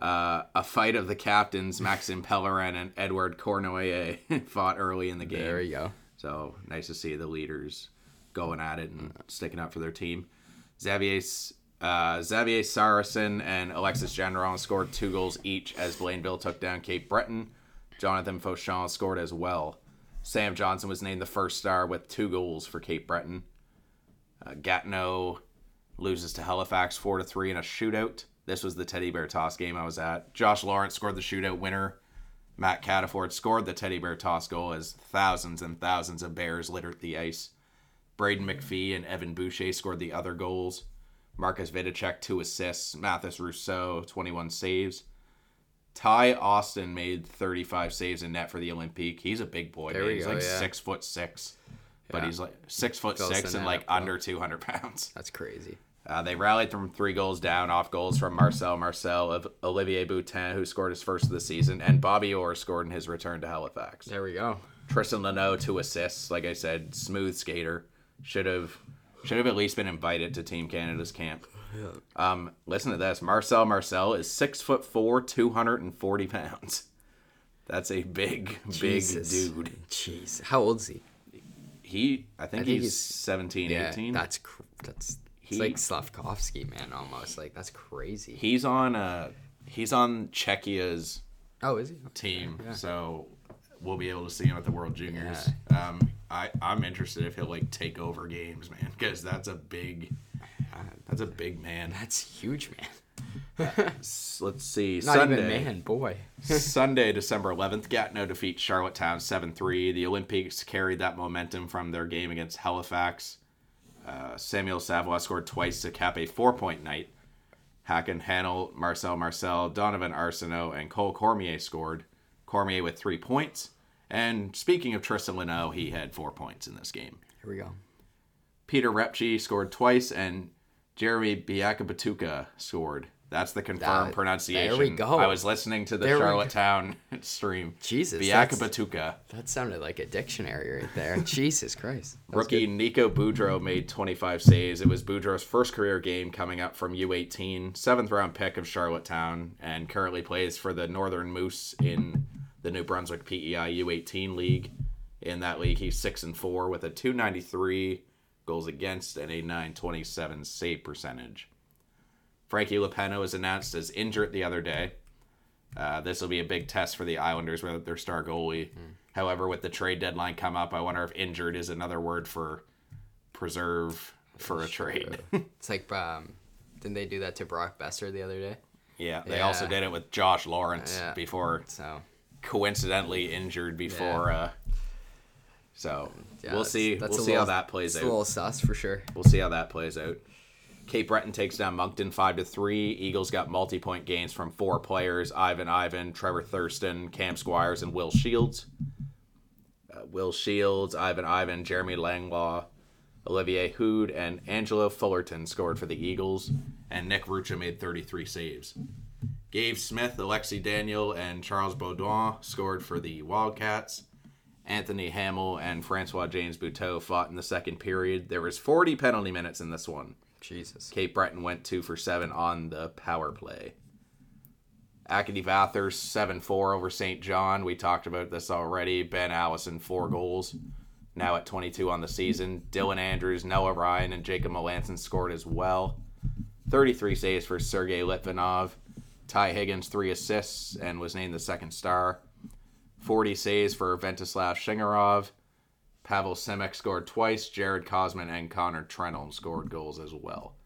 A fight of the captains, Maxime Pellerin and Edouard Cournoyer, fought early in the game. There you go. So nice to see the leaders going at it and sticking up for their team. Xavier Saracen and Alexis Gendron scored 2 goals each as Blainville took down Cape Breton. Jonathan Fauchon scored as well. Sam Johnson was named the first star with 2 goals for Cape Breton. Gatineau loses to Halifax 4-3 in a shootout. This was the teddy bear toss game I was at. Josh Lawrence scored the shootout winner. Matt Cataford scored the teddy bear toss goal as thousands and thousands of bears littered the ice. Braden McPhee and Evan Boucher scored the other goals. Marcus Vidicek, 2 assists. Mathis Rousseau, 21 saves. Ty Austin made 35 saves in net for the Olympique. He's a big boy. He's like 6'6", but he's like 6'6" and like under 200 pounds. That's crazy. They rallied from 3 goals down off goals from Marcel of Olivier Boutin, who scored his first of the season, and Bobby Orr scored in his return to Halifax. There we go. Tristan Leno, 2 assists. Like I said, smooth skater. Should have at least been invited to Team Canada's camp. Yeah. Listen to this. Marcel is 6'4", 240 pounds. That's a big, big dude. Jeez, how old is he? I think he's 17, yeah, 18. It's like Slavkovsky, man, almost. Like, that's crazy. He's on Czechia's team, yeah. So we'll be able to see him at the World Juniors. Yeah. I'm interested if he'll like take over games, man, because that's a big man. That's huge, man. Let's see. Sunday, December 11th, Gatineau defeats Charlottetown 7-3. The Olympiques carried that momentum from their game against Halifax. Samuel Savoie scored twice to cap a 4-point night. Hacken Hanel, Marcel, Donovan Arsenault, and Cole Cormier scored. Cormier with 3 points. And speaking of Tristan Leno, he had 4 points in this game. Here we go. Peter Repchie scored twice, and Jeremy Biakabatuka scored. That's the confirmed pronunciation. There we go. I was listening to the Charlottetown stream. Jesus. Biakabatuka. That sounded like a dictionary right there. Jesus Christ. Rookie Nico Boudreau made 25 saves. It was Boudreau's first career game coming up from U18, 7th-round pick of Charlottetown, and currently plays for the Northern Moose in the New Brunswick PEI U18 league. In that league, he's 6-4 with a 293 goals against and a 927 save percentage. Frankie Lepenno was announced as injured the other day. This will be a big test for the Islanders with their star goalie. However, with the trade deadline come up, I wonder if injured is another word for preserve for a trade. It's like, didn't they do that to Brock Besser the other day? Yeah, they also did it with Josh Lawrence before. So coincidentally injured before. We'll see. We'll see how that plays out. It's a little sus for sure. We'll see how that plays out. Cape Breton takes down Moncton 5-3. Eagles got multi-point gains from 4 players: Ivan, Trevor Thurston, Cam Squires, and Will Shields. Ivan, Jeremy Langlaw, Olivier Hood, and Angelo Fullerton scored for the Eagles, and Nick Rucha made 33 saves. Gabe Smith, Alexi Daniel, and Charles Baudouin scored for the Wildcats. Anthony Hamill and Francois-James Buteau fought in the second period. There was 40 penalty minutes in this one. Jesus. Cape Breton went 2-for-7 on the power play. Acadie Bathurst 7-4 over St. John. We talked about this already. Ben Allison, 4 goals. Now at 22 on the season. Dylan Andrews, Noah Ryan, and Jacob Melanson scored as well. 33 saves for Sergei Litvinov. Ty Higgins, 3 assists, and was named the second star. 40 saves for Ventislav Shingarov. Pavel Simic scored twice. Jared Cosman and Connor Trenholm scored goals as well.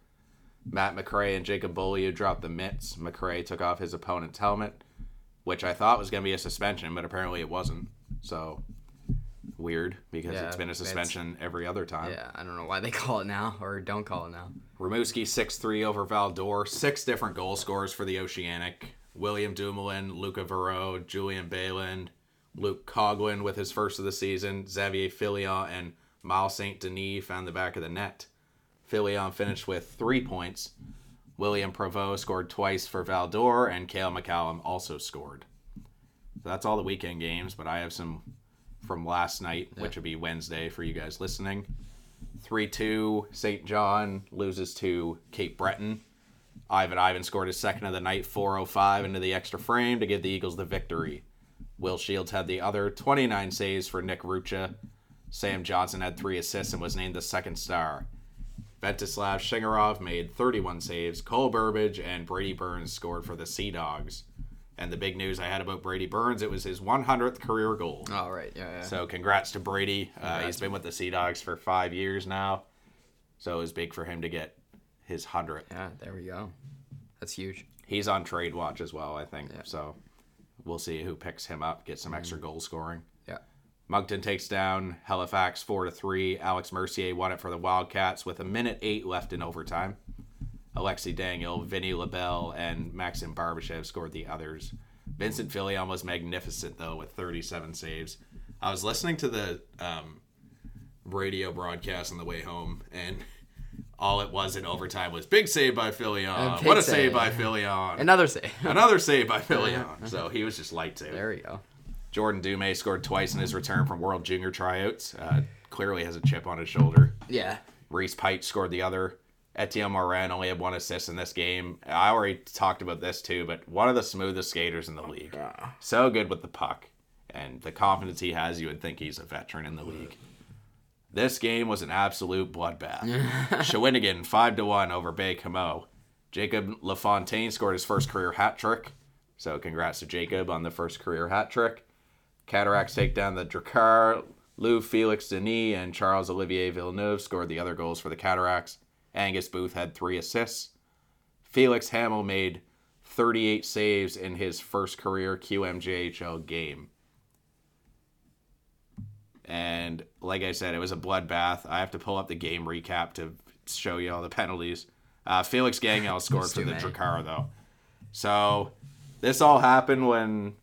Matt McRae and Jacob Beaulieu dropped the mitts. McRae took off his opponent's helmet, which I thought was going to be a suspension, but apparently it wasn't. So, weird, because it's been a suspension every other time. Yeah, I don't know why they call it now, or don't call it now. Ramuski 6-3 over Valdor. 6 different goal scorers for the Oceanic. William Dumoulin, Luca Verreau, Julian Bayland, Luke Coughlin with his first of the season. Xavier Filion and Miles St. Denis found the back of the net. Filion finished with 3 points. William Provost scored twice for Valdor, and Cale McCallum also scored. So that's all the weekend games, but I have some from last night, which will be Wednesday for you guys listening. 3-2, St. John loses to Cape Breton. Ivan scored his second of the night, 4:05 into the extra frame to give the Eagles the victory. Will Shields had the other, 29 saves for Nick Rucha. Sam Johnson had 3 assists and was named the second star. Ventislav Shingarov made 31 saves. Cole Burbage and Brady Burns scored for the Sea Dogs. And the big news I had about Brady Burns, it was his 100th career goal. All right, yeah. So congrats to Brady. He's been with the Sea Dogs for 5 years now. So it was big for him to get his 100th. Yeah, there we go. That's huge. He's on trade watch as well, I think. Yeah. So we'll see who picks him up, get some extra goal scoring. Yeah. Moncton takes down Halifax 4-3. Alex Mercier won it for the Wildcats with 1:08 left in overtime. Alexei Daniel, Vinny Labelle, and Maxim Barbashev scored the others. Vincent Filion was magnificent, though, with 37 saves. I was listening to the radio broadcast on the way home, and all it was in overtime was big save by Filion. What a save by Filion. Another save. Another save by Filion. So he was just lights out. There we go. Jordan Dumais scored twice in his return from World Junior tryouts. Clearly has a chip on his shoulder. Yeah. Reese Pite scored the other. Etienne Morin only had one assist in this game. I already talked about this too, but one of the smoothest skaters in the league. Yeah. So good with the puck. And the confidence he has, you would think he's a veteran in the league. This game was an absolute bloodbath. Shawinigan 5-1 over Baie-Comeau. Jacob LaFontaine scored his first career hat trick. So congrats to Jacob on the first career hat trick. Cataracts take down the Drakkar. Lou Felix Denis and Charles Olivier Villeneuve scored the other goals for the Cataracts. Angus Booth had 3 assists. Felix Hamill made 38 saves in his first career QMJHL game. And like I said, it was a bloodbath. I have to pull up the game recap to show you all the penalties. Felix Gagnon scored for the Drakkar, though. So this all happened when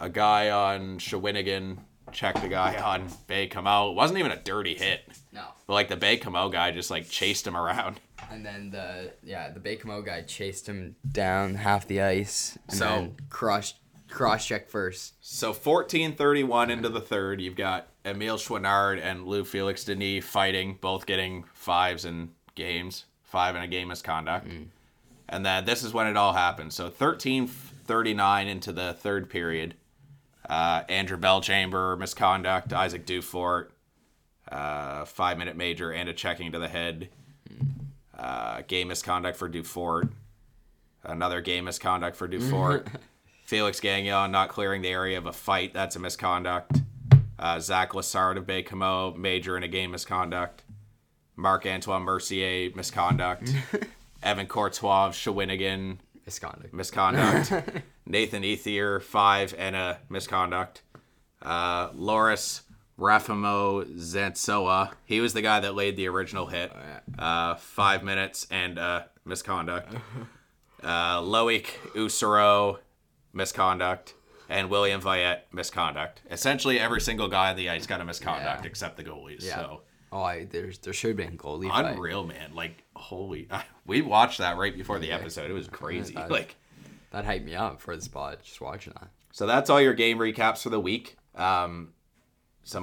a guy on Shawinigan checked a guy on Baie-Comeau. It wasn't even a dirty hit. No. But, like, the Baie-Comeau guy just, like, chased him around. And then the Baie-Comeau guy chased him down half the ice. And so, then cross-check first. So, 14:31 into the third, you've got Emile Chouinard and Lou Felix Denis fighting, both getting 5s in games. 5 in a game misconduct. Mm. And then this is when it all happened. So, 13:39 into the third period. Andrew Bellchamber, misconduct, Isaac Dufort, 5-minute major and a checking to the head. Game misconduct for Dufort. Another game misconduct for Dufort. Felix Gagnon not clearing the area of a fight. That's a misconduct. Zach Lassard of Baie-Comeau, major and a game misconduct. Marc-Antoine Mercier, misconduct. Evan Courtois of Shawinigan, misconduct. Nathan Ethier, 5 and a misconduct. Loris Rafimo Zantsoa, he was the guy that laid the original hit. 5 minutes and a misconduct. Loic Usero, misconduct. And William Veht, misconduct. Essentially every single guy on the ice got a misconduct except the goalies. Yeah. So. Oh, there should have been goalie fight. Unreal, man. Like, holy. We watched that right before the episode. It was crazy. That hyped me up for this pod, just watching that. So that's all your game recaps for the week. Some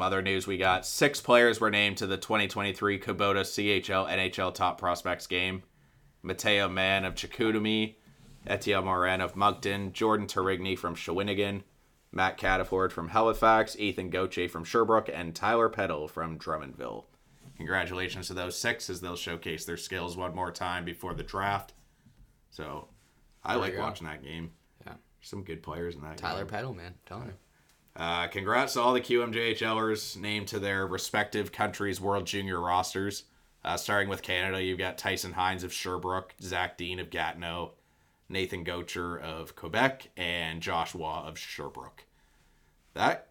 other news we got. 6 players were named to the 2023 Kubota CHL NHL Top Prospects game. Mateo Mann of Chicoutimi, Etienne Morin of Moncton, Jordan Terigny from Shawinigan, Matt Cataford from Halifax, Ethan Gauthier from Sherbrooke, and Tyler Peddle from Drummondville. Congratulations to those 6 as they'll showcase their skills one more time before the draft. So I like watching that game. Yeah. Some good players in that game. Tyler Peddle, man. Telling him. Congrats to all the QMJHLers named to their respective countries' World Junior rosters. Starting with Canada, you've got Tyson Hines of Sherbrooke, Zach Dean of Gatineau, Nathan Gauthier of Quebec, and Josh Waugh of Sherbrooke. That,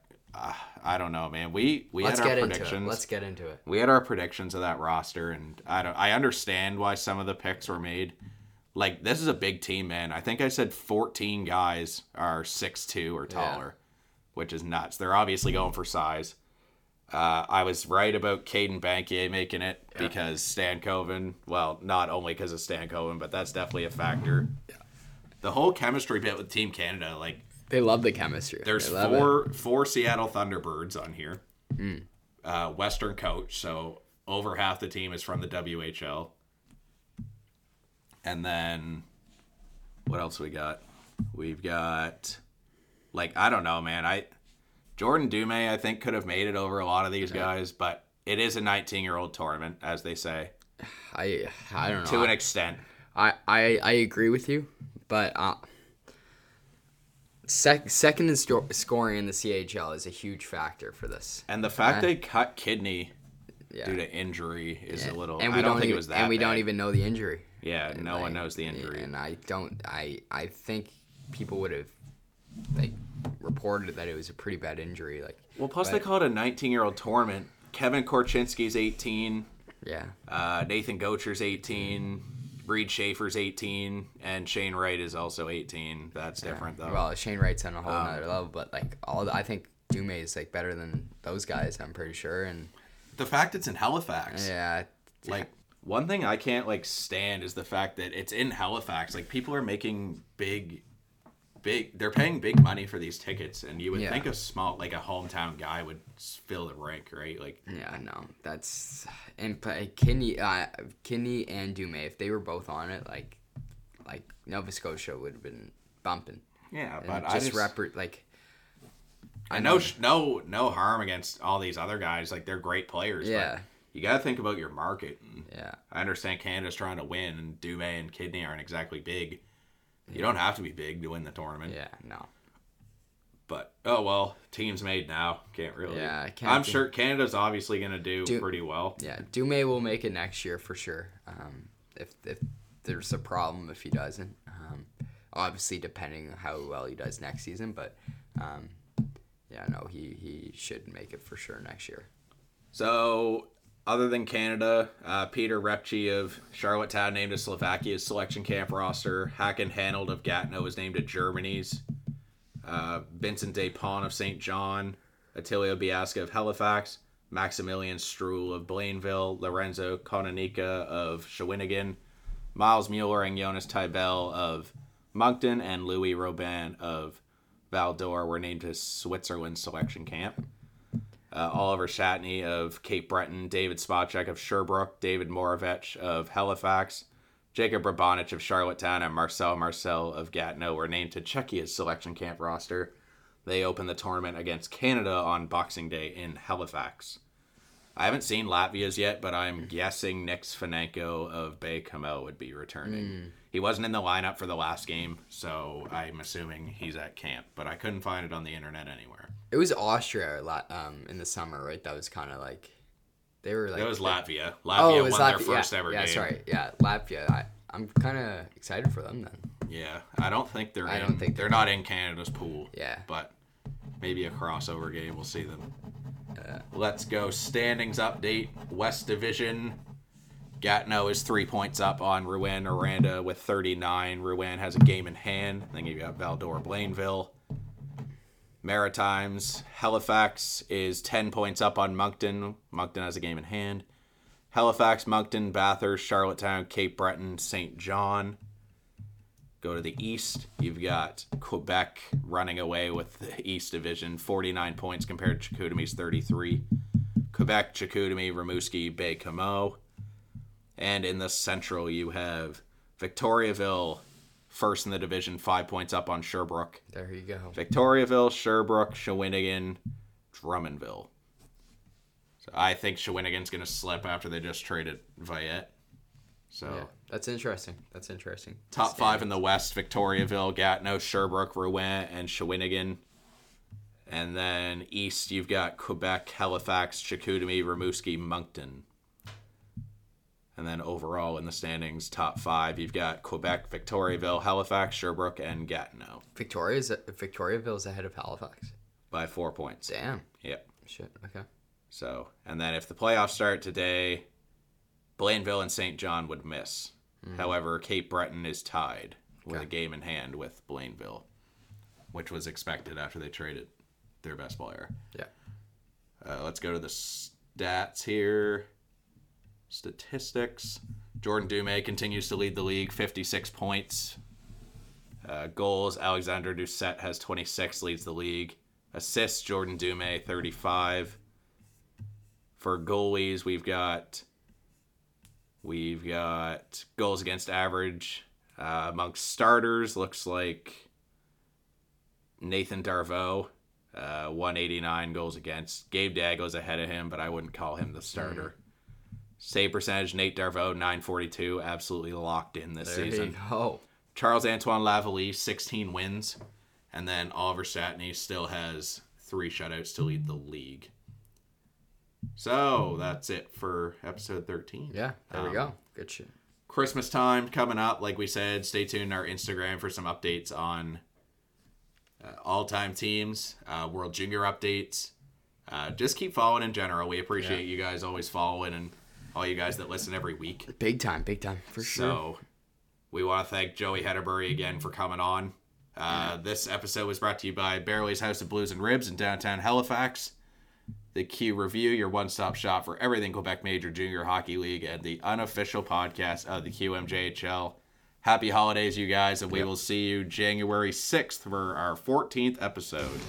I don't know, man. We had our predictions. Let's get into it. We had our predictions of that roster, and I understand why some of the picks were made. Like, this is a big team, man. I think I said 14 guys are 6'2" or taller, which is nuts. They're obviously going for size. I was right about Caden Bankier making it because Stankoven, well, not only because of Stankoven, but that's definitely a factor. Yeah. The whole chemistry bit with Team Canada, like... They love the chemistry. There's four Seattle Thunderbirds on here. Mm. Western coach, so over half the team is from the WHL. And then, what else we got? We've got, like, I don't know, man. Jordan Dumais, I think, could have made it over a lot of these guys, but it is a 19-year-old tournament, as they say. I don't know. To an extent. I agree with you, but second in scoring in the CHL is a huge factor for this. And the fact they cut Kidney due to injury is a little, and I don't think it was that And we bad. Don't even know the injury. Yeah, no one knows the injury. And I think people would have, like, reported that it was a pretty bad injury. Like, well, plus they call it a 19-year-old tournament. Kevin Korchinski's 18. Yeah. Nathan Gautier's 18. Reed Schaefer's 18, and Shane Wright is also 18. That's different, though. Well, Shane Wright's on a whole nother level, but like I think Dumais is like better than those guys, I'm pretty sure. And the fact it's in Halifax, like one thing I can't like stand is the fact that it's in Halifax. Like people are making big. They're paying big money for these tickets, and you would think a small, like a hometown guy would fill the rink, right? Like that's and Kinney and Dumais, if they were both on it, like Nova Scotia would have been bumping. Yeah, and but no harm against all these other guys. Like they're great players. Yeah. But you got to think about your market. Yeah. I understand Canada's trying to win, and Dumais and Kidney aren't exactly big. You don't have to be big to win the tournament. Yeah, no. But, oh, well, team's made now. Can't really. Yeah, I'm sure Canada's obviously going to do pretty well. Yeah, Dumais will make it next year for sure. If there's a problem if he doesn't. Obviously, depending on how well he does next season. But, he should make it for sure next year. So... Other than Canada, Peter Repchi of Charlottetown named to Slovakia's selection camp roster. Hakan Hanold of Gatineau was named to Germany's. Vincent Despont of St. John. Attilio Biasca of Halifax. Maximilian Struhl of Blainville. Lorenzo Kononika of Shawinigan. Miles Mueller and Jonas Tybell of Moncton. And Louis Robin of Valdor were named to Switzerland's selection camp. Oliver Shatney of Cape Breton, David Spacek of Sherbrooke, David Moravec of Halifax, Jacob Rabanich of Charlottetown, and Marcel Marcel of Gatineau were named to Czechia's selection camp roster. They opened the tournament against Canada on Boxing Day in Halifax. I haven't seen Latvia's yet, but I'm guessing Nick Svanenko of Baie Comeau would be returning. He wasn't in the lineup for the last game, so I'm assuming he's at camp, but I couldn't find it on the internet anywhere. It was Austria a lot, in the summer, right? That was kind of like... They were like... It was Latvia. Latvia won their first ever game. Yeah, sorry. Yeah, Latvia. I'm kind of excited for them then. Yeah, I don't think they're in... They're not in Canada's pool. Yeah. But maybe a crossover game. We'll see them. Let's go. Standings update. West Division. Gatineau is 3 points up on Rouen Oranda with 39. Rouen has a game in hand. Then you've got Valdor Blainville. Maritimes. Halifax is 10 points up on Moncton. Moncton has a game in hand. Halifax, Moncton, Bathurst, Charlottetown, Cape Breton, St. John. Go to the east. You've got Quebec running away with the East Division. 49 points compared to Chicoutimi's 33. Quebec, Chicoutimi, Rimouski, Baie Comeau. And in the central, you have Victoriaville, first in the division, 5 points up on Sherbrooke. There you go. Victoriaville, Sherbrooke, Shawinigan, Drummondville. So I think Shawinigan's going to slip after they just traded Veht. So yeah, that's interesting. Top five in the West, Victoriaville, Gatineau, Sherbrooke, Rouen, and Shawinigan. And then east, you've got Quebec, Halifax, Chicoutimi, Rimouski, Moncton. And then overall in the standings, top five, you've got Quebec, Victoriaville, Halifax, Sherbrooke, and Gatineau. Victoriaville's ahead of Halifax. By 4 points. Damn. Yep. Shit, okay. So, and then if the playoffs start today, Blainville and St. John would miss. However, Cape Breton is tied with a game in hand with Blainville, which was expected after they traded their best player. Yeah. Let's go to the stats here. Statistics. Jordan Dumais continues to lead the league, 56 points. Goals, Alexander Doucette has 26, leads the league. Assists, Jordan Dumais, 35. For goalies, we've got goals against average. Amongst starters, looks like Nathan Darveau, 189 goals against. Gabe Dago's ahead of him, but I wouldn't call him the starter. Save percentage, Nate Darveau, 942, absolutely locked in this season. Charles Antoine Lavallee, 16 wins. And then Oliver Shatney still has 3 shutouts to lead the league. So that's it for episode 13. Yeah, there we go. Good shit. Christmas time coming up. Like we said, stay tuned to our Instagram for some updates on all-time teams, World Junior updates. Just keep following in general. We appreciate you guys always following and all you guys that listen every week. Big time, for sure. So We want to thank Joey Hederbury again for coming on. This episode was brought to you by Barley's House of Blues and Ribs in downtown Halifax. The Q Review, your one-stop shop for everything Quebec Major Junior Hockey League and the unofficial podcast of the QMJHL. Happy holidays, you guys, and we will see you January 6th for our 14th episode.